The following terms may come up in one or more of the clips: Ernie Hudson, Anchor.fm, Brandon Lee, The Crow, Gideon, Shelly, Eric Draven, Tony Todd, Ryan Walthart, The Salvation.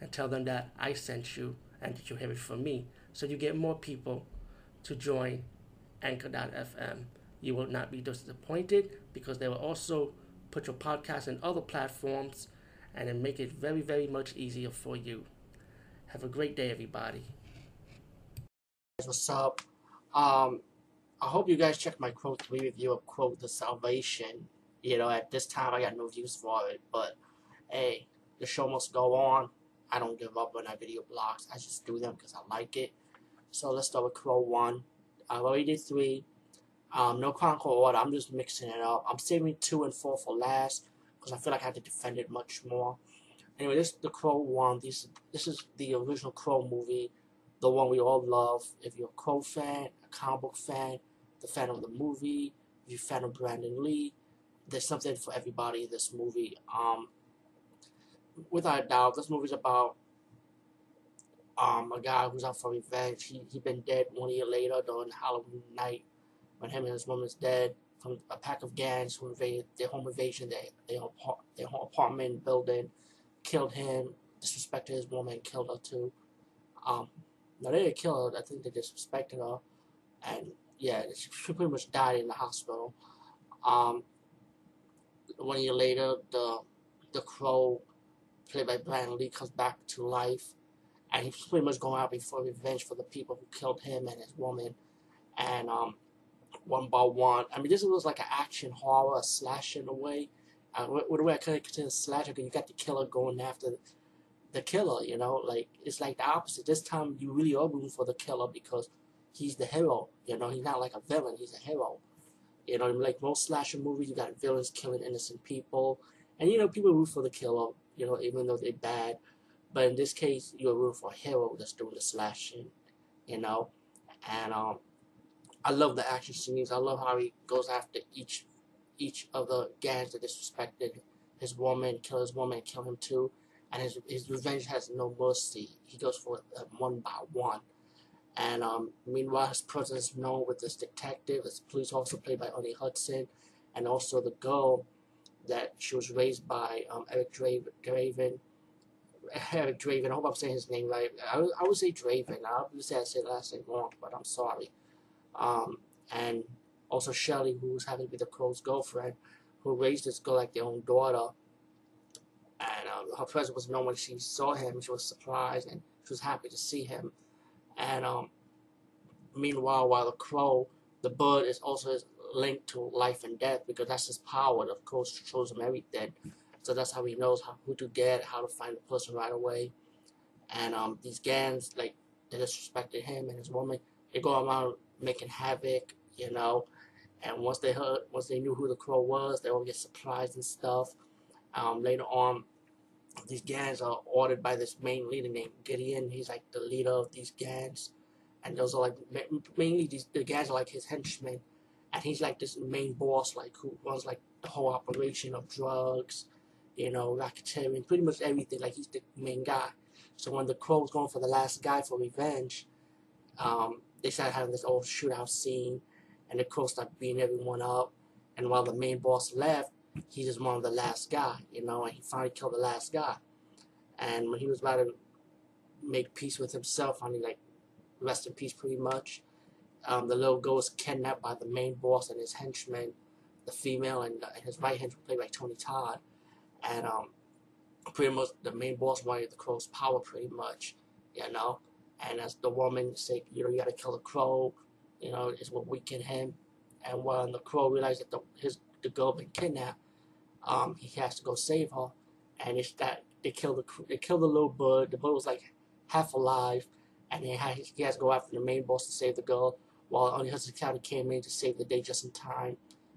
and tell them that I sent you and that you hear it from me. So you get more people to join Anchor.fm. You will not be disappointed because they will also put your podcast in other platforms and then make it very, very much easier for you. Have a great day, everybody. What's up? I hope you guys checked my Crow 3 review of Crow, The Salvation. You know, at this time, I got no views for it, but hey, the show must go on. I don't give up on my video blogs. I just do them because I like it. So let's start with Crow 1. I already did 3. No chronicle order. I'm just mixing it up. I'm saving 2 and 4 for last because I feel like I have to defend it much more. Anyway, this is the Crow 1. This is the original Crow movie, the one we all love. If you're a Crow fan, a comic book fan, the fan of the movie, if you're a fan of Brandon Lee, there's something for everybody in this movie. Without a doubt, this movie's about a guy who's out for revenge. He been dead 1 year later during Halloween night when him and his woman's dead from a pack of gangs who invaded their home invasion, their whole apartment building, killed him, disrespected his woman, killed her too. No, they didn't kill her. I think they disrespected her, and yeah, she pretty much died in the hospital. 1 year later, the Crow, played by Brandon Lee, comes back to life, and he's pretty much going out before revenge for the people who killed him and his woman. And one by one, I mean, this was like an action horror slash in a way. With the way I kind of consider slasher, because you got the killer going after the killer. You know, like it's like the opposite. This time, you really are rooting for the killer because he's the hero. You know, he's not like a villain; he's a hero. You know, like most slasher movies, you got villains killing innocent people, and you know, people root for the killer. You know, even though they're bad. But in this case, you're rooting for a hero that's doing the slashing, you know. And I love the action scenes. I love how he goes after each of the gangs that disrespected his woman, kill his woman, kill him too. And his revenge has no mercy. He goes for it one by one. And meanwhile, his presence is known with this detective, this police officer played by Ernie Hudson, and also the girl that she was raised by Eric Draven. I hope I'm saying his name right. I would say Draven. I would say I said last name wrong, but I'm sorry. And also Shelly, who was having to be the Crow's girlfriend, who raised this girl like their own daughter. And her presence was known when she saw him. She was surprised and she was happy to see him. And meanwhile, while the Crow, the bird, is also his linked to life and death, because that's his power. The Crow shows him everything, so that's how he knows who to get, how to find the person right away. And these gangs, like, they disrespected him and his woman. They go around making havoc, you know. And once they knew who the Crow was, they all get surprised and stuff. Later on, these gangs are ordered by this main leader named Gideon. He's like the leader of these gangs, and those are like mainly the gangs are like his henchmen. And he's like this main boss, like who runs like the whole operation of drugs, you know, racketeering, pretty much everything. Like he's the main guy. So when the Crow's going for the last guy for revenge, they start having this old shootout scene, and the Crow start beating everyone up. And while the main boss left, he just wanted the last guy, you know, and he finally killed the last guy. And when he was about to make peace with himself, I mean, like rest in peace, pretty much. The little girl is kidnapped by the main boss and his henchmen, the female and his right henchman played by Tony Todd. And pretty much the main boss wanted the Crow's power, pretty much, you know. And as the woman said, you know, you gotta kill the Crow, you know, it's what weakened him. And when the Crow realized that the girl been kidnapped, he has to go save her. And it's that they kill the little bird. The bird was like half alive, and then he has to go after the main boss to save the girl. While Ernie Hudson County came in to save the day just in time,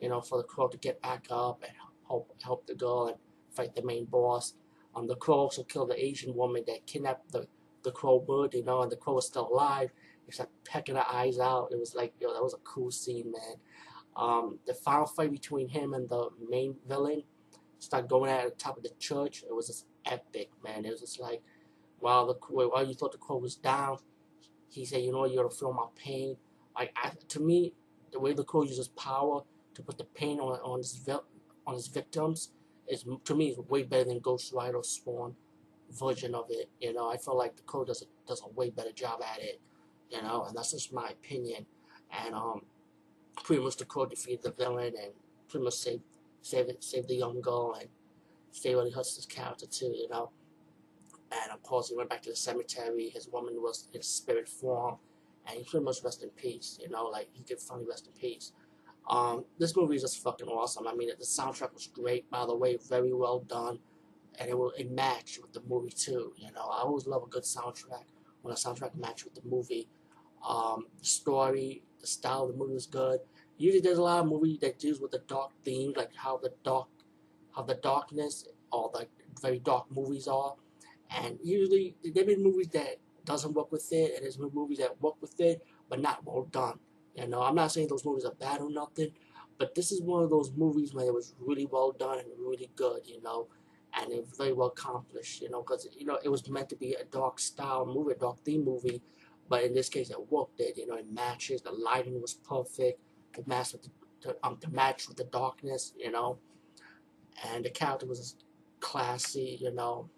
you know, for the Crow to get back up and help the girl and fight the main boss. The Crow also killed the Asian woman that kidnapped the the crow book, you know, and the crow was still alive. It's like pecking her eyes out. It was like, yo, that was a cool scene, man. The final fight between him and the main villain, start going at the top of the church. It was just epic, man. It was just like, while you thought the crow was down, he said, you know, you're gonna feel my pain. Like, to me, the way the crow uses power to put the pain on his victims is, to me, is way better than Ghost Rider or Spawn version of it. You know, I feel like the crow does a way better job at it. You know, and that's just my opinion. And pretty much the crow defeated the villain and pretty much saved the young girl and saved Ernie Hudson's character too. You know. And of course, he went back to the cemetery. His woman was in spirit form, and he pretty much rest in peace. You know, like, he could finally rest in peace. This movie is just fucking awesome. I mean, the soundtrack was great, by the way, very well done, and it matched with the movie too. You know, I always love a good soundtrack when a soundtrack matched with the movie. The story, the style of the movie was good. Usually, there's a lot of movies that deals with the dark theme, like how the darkness or the very dark movies are. And usually, there have been movies that doesn't work with it, and there's been movies that work with it, but not well done. You know, I'm not saying those movies are bad or nothing, but this is one of those movies where it was really well done and really good, you know, and it was very well accomplished, you know, because, you know, it was meant to be a dark style movie, a dark theme movie, but in this case, it worked it, you know, it matches, the lighting was perfect, to match with the darkness, you know, and the character was classy, you know.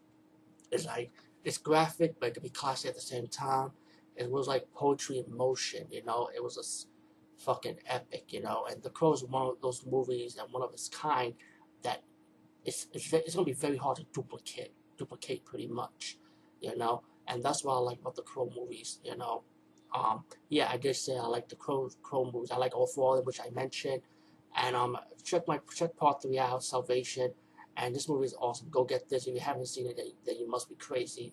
It's like, it's graphic, but it could be classy at the same time. It was like poetry in motion, you know. It was just fucking epic, you know. And The Crow is one of those movies and one of its kind that it's going to be very hard to duplicate pretty much, you know. And that's what I like about The Crow movies, you know. Yeah, I did say I like The Crow movies. I like all four of them, which I mentioned. And check Part 3 out, Salvation. And this movie is awesome. Go get this. If you haven't seen it, then you must be crazy.